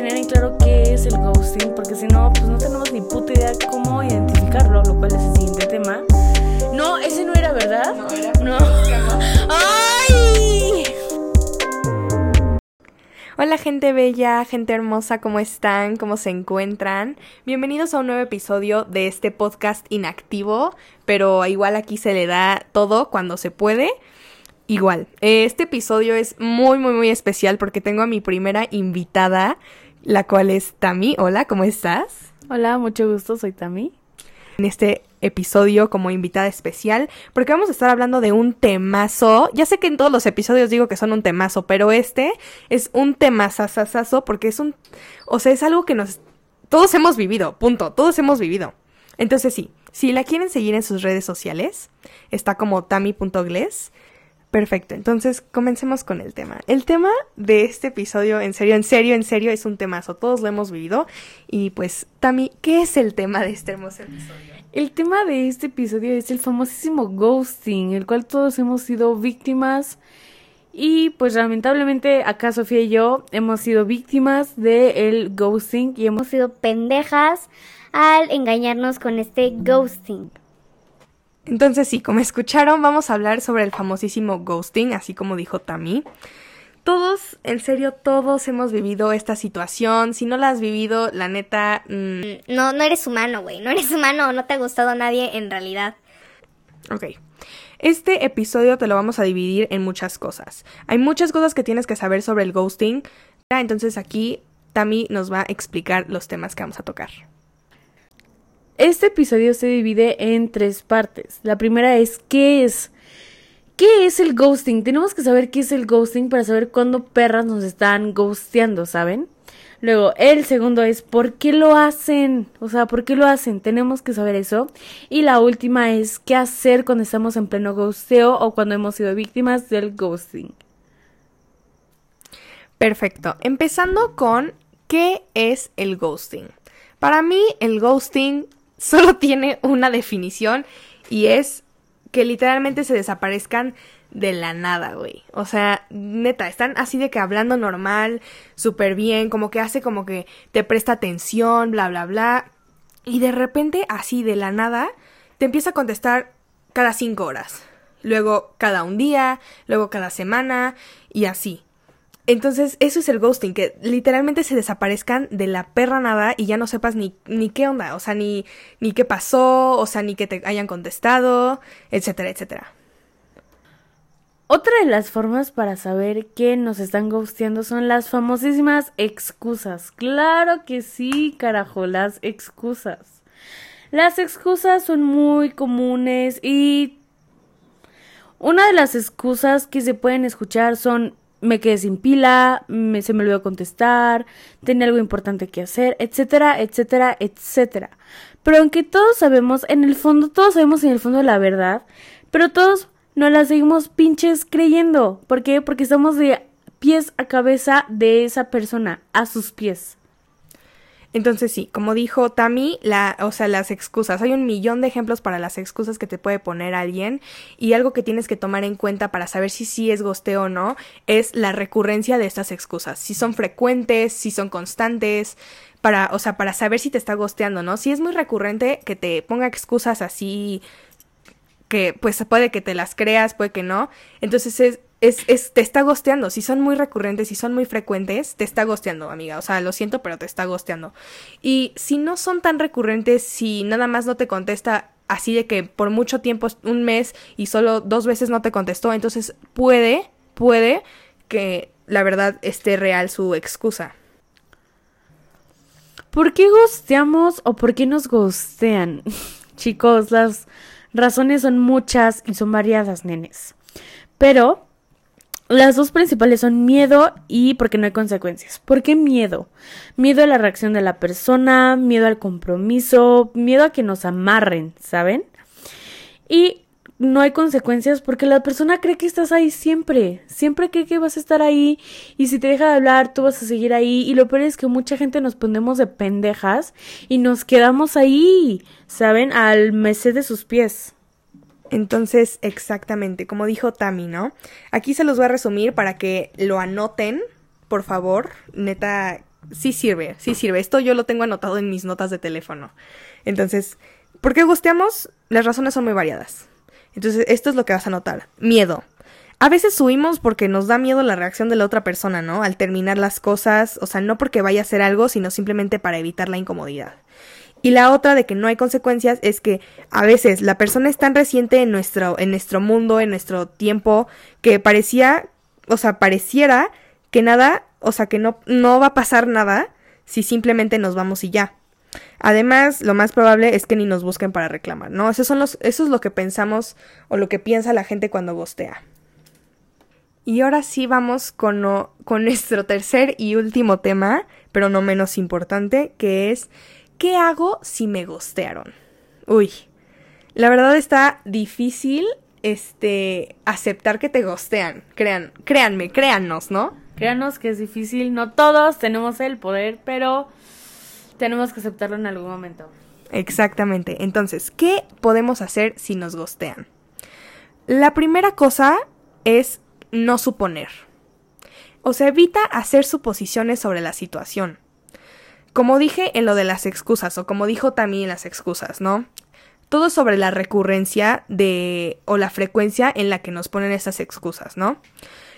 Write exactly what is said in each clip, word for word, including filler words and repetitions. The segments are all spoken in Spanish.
tener en claro qué es el ghosting, porque si no, pues no tenemos ni puta idea cómo identificarlo, lo cual es el siguiente tema. No, ese no era, ¿verdad? No, era. No. ¡Ay! Hola gente bella, gente hermosa, ¿cómo están? ¿Cómo se encuentran? Bienvenidos a un nuevo episodio de este podcast inactivo, pero igual aquí se le da todo cuando se puede. Igual, este episodio es muy muy muy especial porque tengo a mi primera invitada, la cual es Tammy. Hola, ¿cómo estás? Hola, mucho gusto, soy Tammy. En este episodio como invitada especial, porque vamos a estar hablando de un temazo. Ya sé que en todos los episodios digo que son un temazo, pero este es un temazazazazo porque es un... O sea, es algo que nos... Todos hemos vivido, punto. Todos hemos vivido. Entonces sí, si la quieren seguir en sus redes sociales, está como tammy punto glezzz. Perfecto, entonces comencemos con el tema. El tema de este episodio, en serio, en serio, en serio, es un temazo. Todos lo hemos vivido. Y pues, Tammy, ¿qué es el tema de este hermoso episodio? El tema de este episodio es el famosísimo ghosting, el cual todos hemos sido víctimas. Y pues lamentablemente acá Sofía y yo hemos sido víctimas del ghosting y hemos sido pendejas al engañarnos con este ghosting. Entonces sí, como escucharon, vamos a hablar sobre el famosísimo ghosting, así como dijo Tammy. Todos, en serio, todos hemos vivido esta situación. Si no la has vivido, la neta... Mmm... No, no eres humano, güey. No eres humano, no te ha gustado a nadie en realidad. Ok. Este episodio te lo vamos a dividir en muchas cosas. Hay muchas cosas que tienes que saber sobre el ghosting. Entonces aquí Tammy nos va a explicar los temas que vamos a tocar. Este episodio se divide en tres partes. La primera es, ¿qué es? ¿Qué es el ghosting? Tenemos que saber qué es el ghosting para saber cuándo perras nos están ghosteando, ¿saben? Luego, el segundo es, ¿por qué lo hacen? O sea, ¿por qué lo hacen? Tenemos que saber eso. Y la última es, ¿qué hacer cuando estamos en pleno ghosteo o cuando hemos sido víctimas del ghosting? Perfecto. Empezando con, ¿qué es el ghosting? Para mí, el ghosting... solo tiene una definición y es que literalmente se desaparezcan de la nada, güey. O sea, neta, están así de que hablando normal, súper bien, como que hace como que te presta atención, bla, bla, bla. Y de repente, así de la nada, te empieza a contestar cada cinco horas. Luego cada un día, luego cada semana y así. Entonces, eso es el ghosting, que literalmente se desaparezcan de la perra nada y ya no sepas ni, ni qué onda, o sea, ni, ni qué pasó, o sea, ni que te hayan contestado, etcétera, etcétera. Otra de las formas para saber que nos están ghosteando son las famosísimas excusas. ¡Claro que sí, carajo! Las excusas. Las excusas son muy comunes y... una de las excusas que se pueden escuchar son... me quedé sin pila, me, se me olvidó contestar, tenía algo importante que hacer, etcétera, etcétera, etcétera. Pero aunque todos sabemos, en el fondo, todos sabemos en el fondo la verdad, pero todos nos la seguimos pinches creyendo. ¿Por qué? Porque estamos de pies a cabeza de esa persona, a sus pies. Entonces sí, como dijo Tammy, la, o sea, las excusas. Hay un millón de ejemplos para las excusas que te puede poner alguien y algo que tienes que tomar en cuenta para saber si sí es ghosteo o no es la recurrencia de estas excusas. Si son frecuentes, si son constantes, para, o sea, para saber si te está ghosteando, ¿no? Si es muy recurrente que te ponga excusas así que pues puede que te las creas, puede que no. Entonces es... Es, es, te está ghosteando. Si son muy recurrentes, si son muy frecuentes, te está ghosteando, amiga. O sea, lo siento, pero te está ghosteando. Y si no son tan recurrentes, si nada más no te contesta así de que por mucho tiempo, un mes, y solo dos veces no te contestó, entonces puede, puede que la verdad esté real su excusa. ¿Por qué ghosteamos o por qué nos ghostean? Chicos, las razones son muchas y son variadas, nenes. Pero... las dos principales son miedo y porque no hay consecuencias. ¿Por qué miedo? Miedo a la reacción de la persona, miedo al compromiso, miedo a que nos amarren, ¿saben? Y no hay consecuencias porque la persona cree que estás ahí siempre. Siempre cree que vas a estar ahí y si te deja de hablar tú vas a seguir ahí. Y lo peor es que mucha gente nos ponemos de pendejas y nos quedamos ahí, ¿saben? Al merced de sus pies. Entonces, exactamente, como dijo Tammy, ¿no? Aquí se los voy a resumir para que lo anoten, por favor. Neta, sí sirve, sí sirve. Esto yo lo tengo anotado en mis notas de teléfono. Entonces, ¿por qué gusteamos? Las razones son muy variadas. Entonces, esto es lo que vas a notar. Miedo. A veces huimos porque nos da miedo la reacción de la otra persona, ¿no? Al terminar las cosas, o sea, no porque vaya a hacer algo, sino simplemente para evitar la incomodidad. Y la otra de que no hay consecuencias es que a veces la persona es tan reciente en nuestro, en nuestro mundo, en nuestro tiempo, que parecía, o sea, pareciera que nada, o sea, que no, no va a pasar nada si simplemente nos vamos y ya. Además, lo más probable es que ni nos busquen para reclamar, ¿no? Esos son los, eso es lo que pensamos o lo que piensa la gente cuando ghostea. Y ahora sí vamos con, no, con nuestro tercer y último tema, pero no menos importante, que es... ¿Qué hago si me ghostearon? Uy, la verdad está difícil este, aceptar que te ghostean. Crean, créanme, créannos, ¿no? Créanos que es difícil. No todos tenemos el poder, pero tenemos que aceptarlo en algún momento. Exactamente. Entonces, ¿qué podemos hacer si nos ghostean? La primera cosa es no suponer. O sea, evita hacer suposiciones sobre la situación. Como dije en lo de las excusas, o como dijo Tammy en las excusas, ¿no? Todo sobre la recurrencia de o la frecuencia en la que nos ponen estas excusas, ¿no?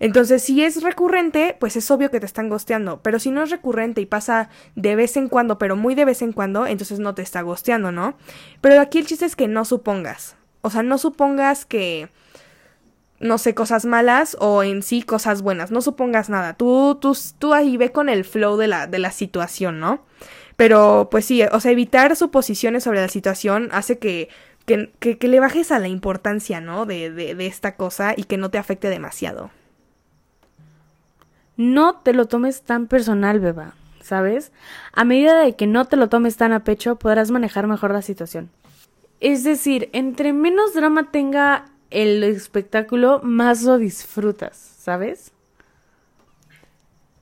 Entonces, si es recurrente, pues es obvio que te están ghosteando. Pero si no es recurrente y pasa de vez en cuando, pero muy de vez en cuando, entonces no te está ghosteando, ¿no? Pero aquí el chiste es que no supongas. O sea, no supongas que... no sé, cosas malas o en sí cosas buenas. No supongas nada. Tú, tú, tú ahí ve con el flow de la, de la situación, ¿no? Pero, pues sí, o sea, evitar suposiciones sobre la situación hace que, que, que, que le bajes a la importancia, ¿no? De, de, de esta cosa y que no te afecte demasiado. No te lo tomes tan personal, beba, ¿sabes? A medida de que no te lo tomes tan a pecho, podrás manejar mejor la situación. Es decir, entre menos drama tenga... el espectáculo, más lo disfrutas, ¿sabes?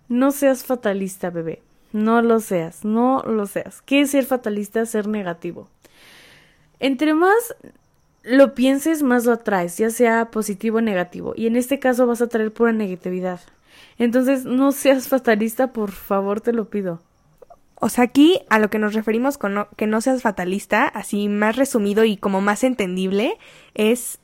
No seas fatalista, bebé. No lo seas, no lo seas. ¿Qué es ser fatalista? Ser negativo. Entre más lo pienses, más lo atraes, ya sea positivo o negativo. Y en este caso vas a traer pura negatividad. Entonces, no seas fatalista, por favor, te lo pido. O sea, aquí a lo que nos referimos con no, que no seas fatalista, así más resumido y como más entendible, es...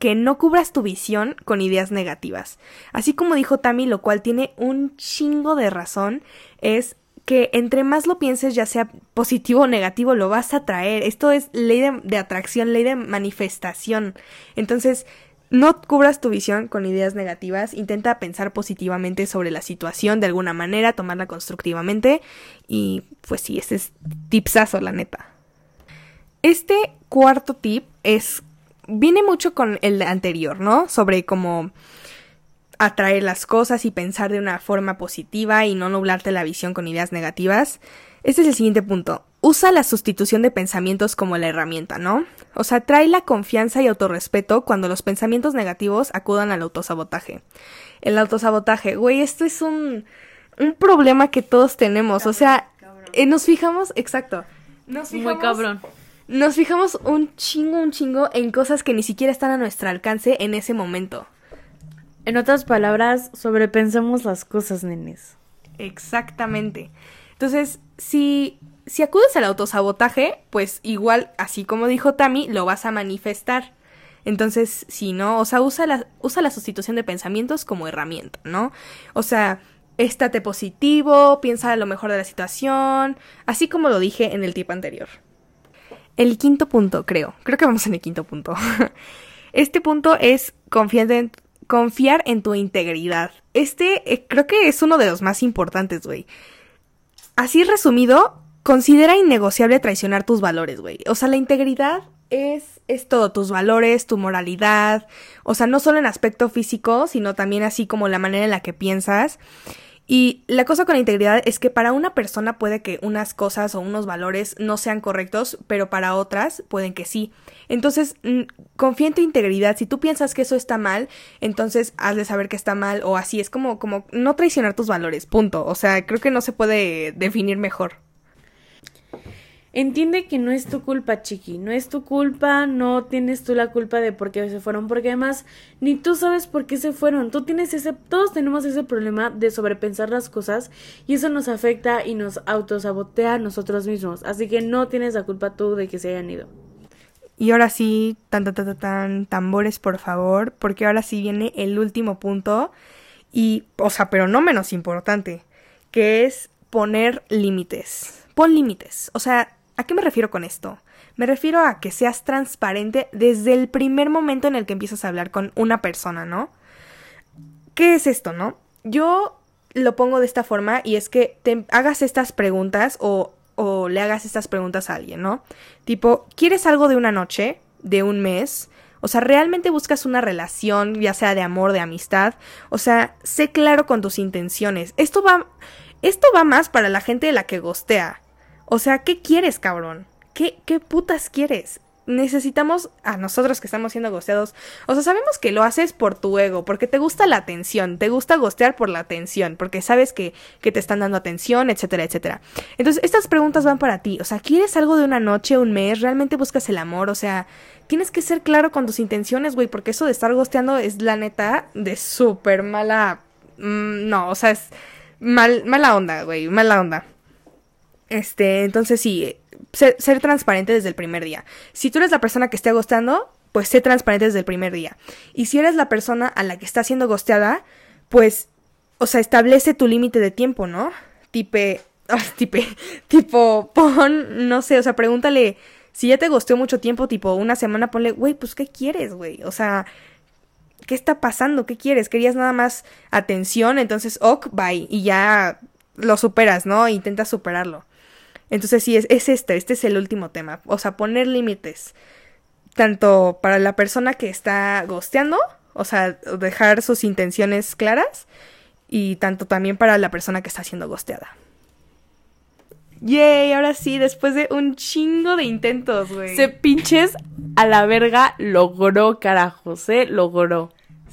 que no cubras tu visión con ideas negativas. Así como dijo Tammy, lo cual tiene un chingo de razón, es que entre más lo pienses, ya sea positivo o negativo, lo vas a traer. Esto es ley de, de atracción, ley de manifestación. Entonces, no cubras tu visión con ideas negativas, intenta pensar positivamente sobre la situación de alguna manera, tomarla constructivamente y pues sí, ese es tipsazo, la neta. Este cuarto tip es... viene mucho con el anterior, ¿no? Sobre cómo atraer las cosas y pensar de una forma positiva y no nublarte la visión con ideas negativas. Este es el siguiente punto. Usa la sustitución de pensamientos como la herramienta, ¿no? O sea, trae la confianza y autorrespeto cuando los pensamientos negativos acudan al autosabotaje. El autosabotaje, güey, esto es un, un problema que todos tenemos. Cabrón, o sea, eh, nos fijamos... Exacto. Nos fijamos... Muy cabrón. Nos fijamos un chingo, un chingo en cosas que ni siquiera están a nuestro alcance en ese momento. En otras palabras, sobrepensamos las cosas, nenes. Exactamente. Entonces, si, si acudes al autosabotaje, pues igual, así como dijo Tammy, lo vas a manifestar. Entonces, si no, o sea, usa la, usa la sustitución de pensamientos como herramienta, ¿no? O sea... estate positivo, piensa a lo mejor de la situación, así como lo dije en el tip anterior. El quinto punto, creo. Creo que vamos en el quinto punto. Este punto es confiar en, confiar en tu integridad. Este eh, creo que es uno de los más importantes, güey. Así resumido, considera innegociable traicionar tus valores, güey. O sea, la integridad es, es todo. Tus valores, tu moralidad. O sea, no solo en aspecto físico, sino también así como la manera en la que piensas. Y la cosa con la integridad es que para una persona puede que unas cosas o unos valores no sean correctos, pero para otras pueden que sí. Entonces, m- confía en tu integridad. Si tú piensas que eso está mal, entonces hazle saber que está mal o así. Es como, como no traicionar tus valores, punto. O sea, creo que no se puede definir mejor. Entiende que no es tu culpa, chiqui, no es tu culpa, no tienes tú la culpa de por qué se fueron, porque además ni tú sabes por qué se fueron. Tú tienes ese, todos tenemos ese problema de sobrepensar las cosas y eso nos afecta y nos autosabotea a nosotros mismos, así que no tienes la culpa tú de que se hayan ido. Y ahora sí, tan tan tan tan tambores, por favor, porque ahora sí viene el último punto y, o sea, pero no menos importante, que es poner límites. Pon límites, o sea, ¿a qué me refiero con esto? Me refiero a que seas transparente desde el primer momento en el que empiezas a hablar con una persona, ¿no? ¿Qué es esto, no? Yo lo pongo de esta forma y es que te hagas estas preguntas o, o le hagas estas preguntas a alguien, ¿no? Tipo, ¿quieres algo de una noche? ¿De un mes? O sea, ¿realmente buscas una relación, ya sea de amor, de amistad? O sea, sé claro con tus intenciones. Esto va, esto va más para la gente de la que ghostea. O sea, ¿qué quieres, cabrón? ¿Qué, qué putas quieres? Necesitamos a nosotros que estamos siendo ghosteados. O sea, sabemos que lo haces por tu ego, porque te gusta la atención, te gusta ghostear por la atención, porque sabes que, que te están dando atención, etcétera, etcétera. Entonces, estas preguntas van para ti. O sea, ¿quieres algo de una noche, un mes? ¿Realmente buscas el amor? O sea, tienes que ser claro con tus intenciones, güey, porque eso de estar ghosteando es la neta de súper mala... Mm, no, o sea, es mal, mala onda, güey, mala onda. Este, entonces sí, ser, ser transparente desde el primer día. Si tú eres la persona que esté ghosteando, pues sé transparente desde el primer día. Y si eres la persona a la que está siendo ghosteada, pues, o sea, establece tu límite de tiempo, ¿no? Tipe, oh, tipe, tipo, pon, no sé, o sea, pregúntale, si ya te ghosteó mucho tiempo, tipo una semana, ponle, güey, pues, ¿qué quieres, güey? O sea, ¿qué está pasando? ¿Qué quieres? ¿Querías nada más atención? Entonces, ok, bye, y ya lo superas, ¿no? Intentas superarlo. Entonces sí, es, es este, este es el último tema. O sea, poner límites. Tanto para la persona que está ghosteando, o sea, dejar sus intenciones claras. Y tanto también para la persona que está siendo ghosteada. Yay, ahora sí, después de un chingo de intentos, güey. Se pinches a la verga, logró, carajo, se logró.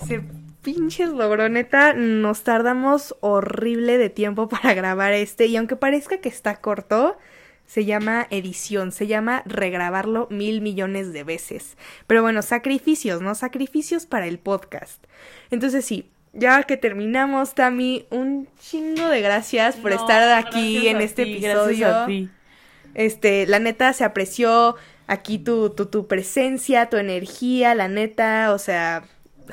Se pinches logró, neta, nos tardamos horrible de tiempo para grabar este, y aunque parezca que está corto, se llama edición, se llama regrabarlo mil millones de veces, pero bueno, sacrificios, ¿no? Sacrificios para el podcast. Entonces sí, ya que terminamos, Tammy, un chingo de gracias por no, estar aquí en este ti, episodio. Gracias a ti. Este, la neta, se apreció aquí tu, tu, tu presencia, tu energía, la neta, o sea...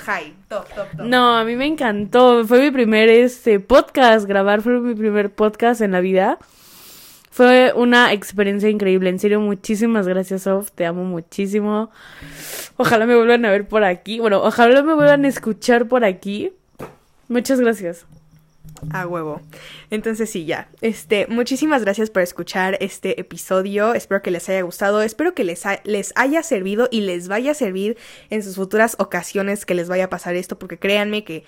Hi, top, top, top. No, a mí me encantó. Fue mi primer este podcast, grabar fue mi primer podcast en la vida. Fue una experiencia increíble, en serio, muchísimas gracias, Sof, te amo muchísimo. Ojalá me vuelvan a ver por aquí. Bueno, ojalá me vuelvan a escuchar por aquí. Muchas gracias. A huevo. Entonces sí, ya. Este, muchísimas gracias por escuchar este episodio. Espero que les haya gustado. Espero que les, ha- les haya servido y les vaya a servir en sus futuras ocasiones que les vaya a pasar esto, porque créanme que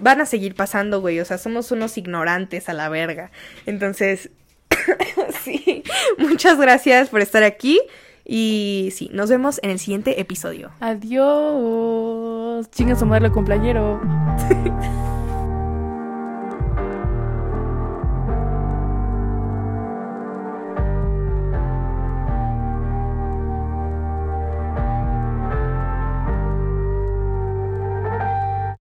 van a seguir pasando, güey. O sea, somos unos ignorantes a la verga. Entonces, sí. Muchas gracias por estar aquí. Y sí, nos vemos en el siguiente episodio. Adiós. Chinga su madre, compañero.